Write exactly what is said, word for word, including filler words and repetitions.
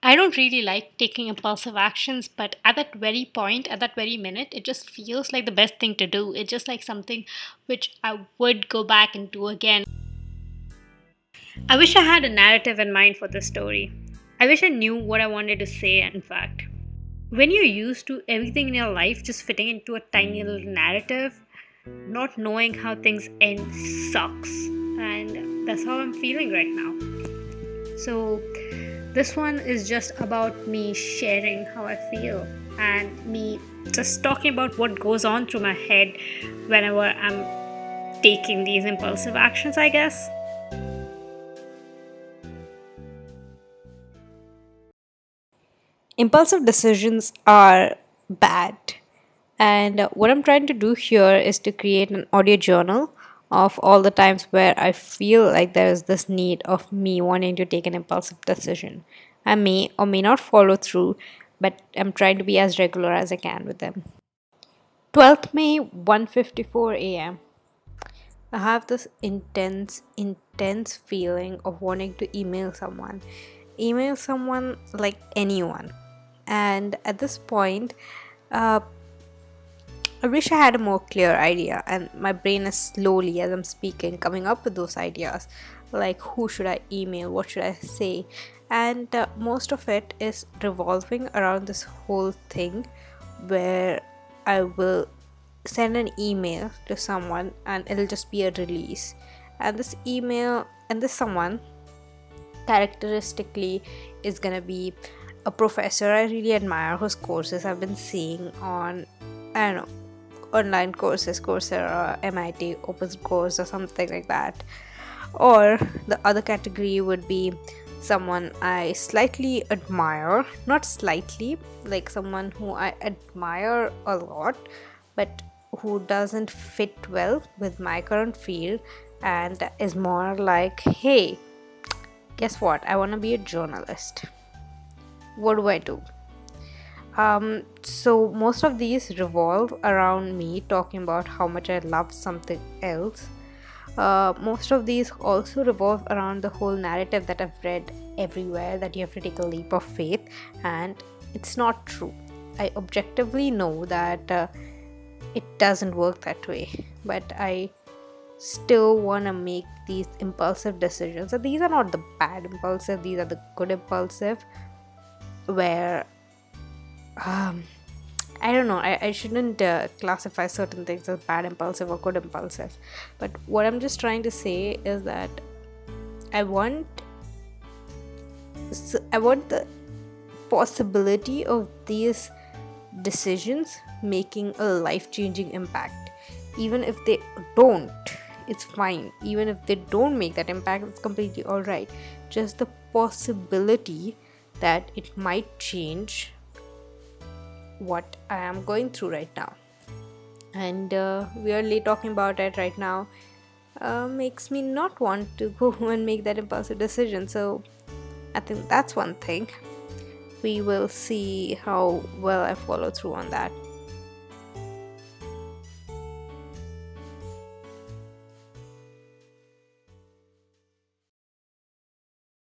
I don't really like taking impulsive actions, but at that very point, at that very minute, it just feels like the best thing to do. It's just like something which I would go back and do again. I wish I had a narrative in mind for this story. I wish I knew what I wanted to say, in fact. When you're used to everything in your life just fitting into a tiny little narrative, not knowing how things end sucks. And that's how I'm feeling right now. So this one is just about me sharing how I feel and me just talking about what goes on through my head whenever I'm taking these impulsive actions, I guess. Impulsive decisions are bad. And what I'm trying to do here is to create an audio journal of all the times where I feel like there is this need of me wanting to take an impulsive decision. I may or may not follow through, but I'm trying to be as regular as I can with them. twelfth of May, one fifty-four a m I have this intense, intense feeling of wanting to email someone. Email someone, like anyone. And at this point, uh, I wish I had a more clear idea, and my brain is slowly, as I'm speaking, coming up with those ideas, like who should I email, what should I say, and uh, most of it is revolving around this whole thing where I will send an email to someone and it'll just be a release, and this email and this someone characteristically is gonna be a professor I really admire, whose courses I've been seeing on, I don't know, online courses, Coursera, M I T, OpenCourse or something like that. Or the other category would be someone I slightly admire, not slightly, like someone who I admire a lot, but who doesn't fit well with my current field and is more like, hey, guess what, I want to be a journalist. What do I do? Um, so most of these revolve around me talking about how much I love something else. Uh, most of these also revolve around the whole narrative that I've read everywhere, that you have to take a leap of faith, and it's not true. I objectively know that uh, it doesn't work that way, but I still want to make these impulsive decisions. And these are not the bad impulsive, these are the good impulsive, where Um, I don't know, I, I shouldn't uh, classify certain things as bad impulsive or good impulsive, but what I'm just trying to say is that I want I want the possibility of these decisions making a life-changing impact. Even if they don't, it's fine. Even if they don't make that impact, it's completely alright. Just the possibility that it might change what I am going through right now, and uh, weirdly talking about it right now uh, makes me not want to go and make that impulsive decision. So I think that's one thing. We will see how well I follow through on that.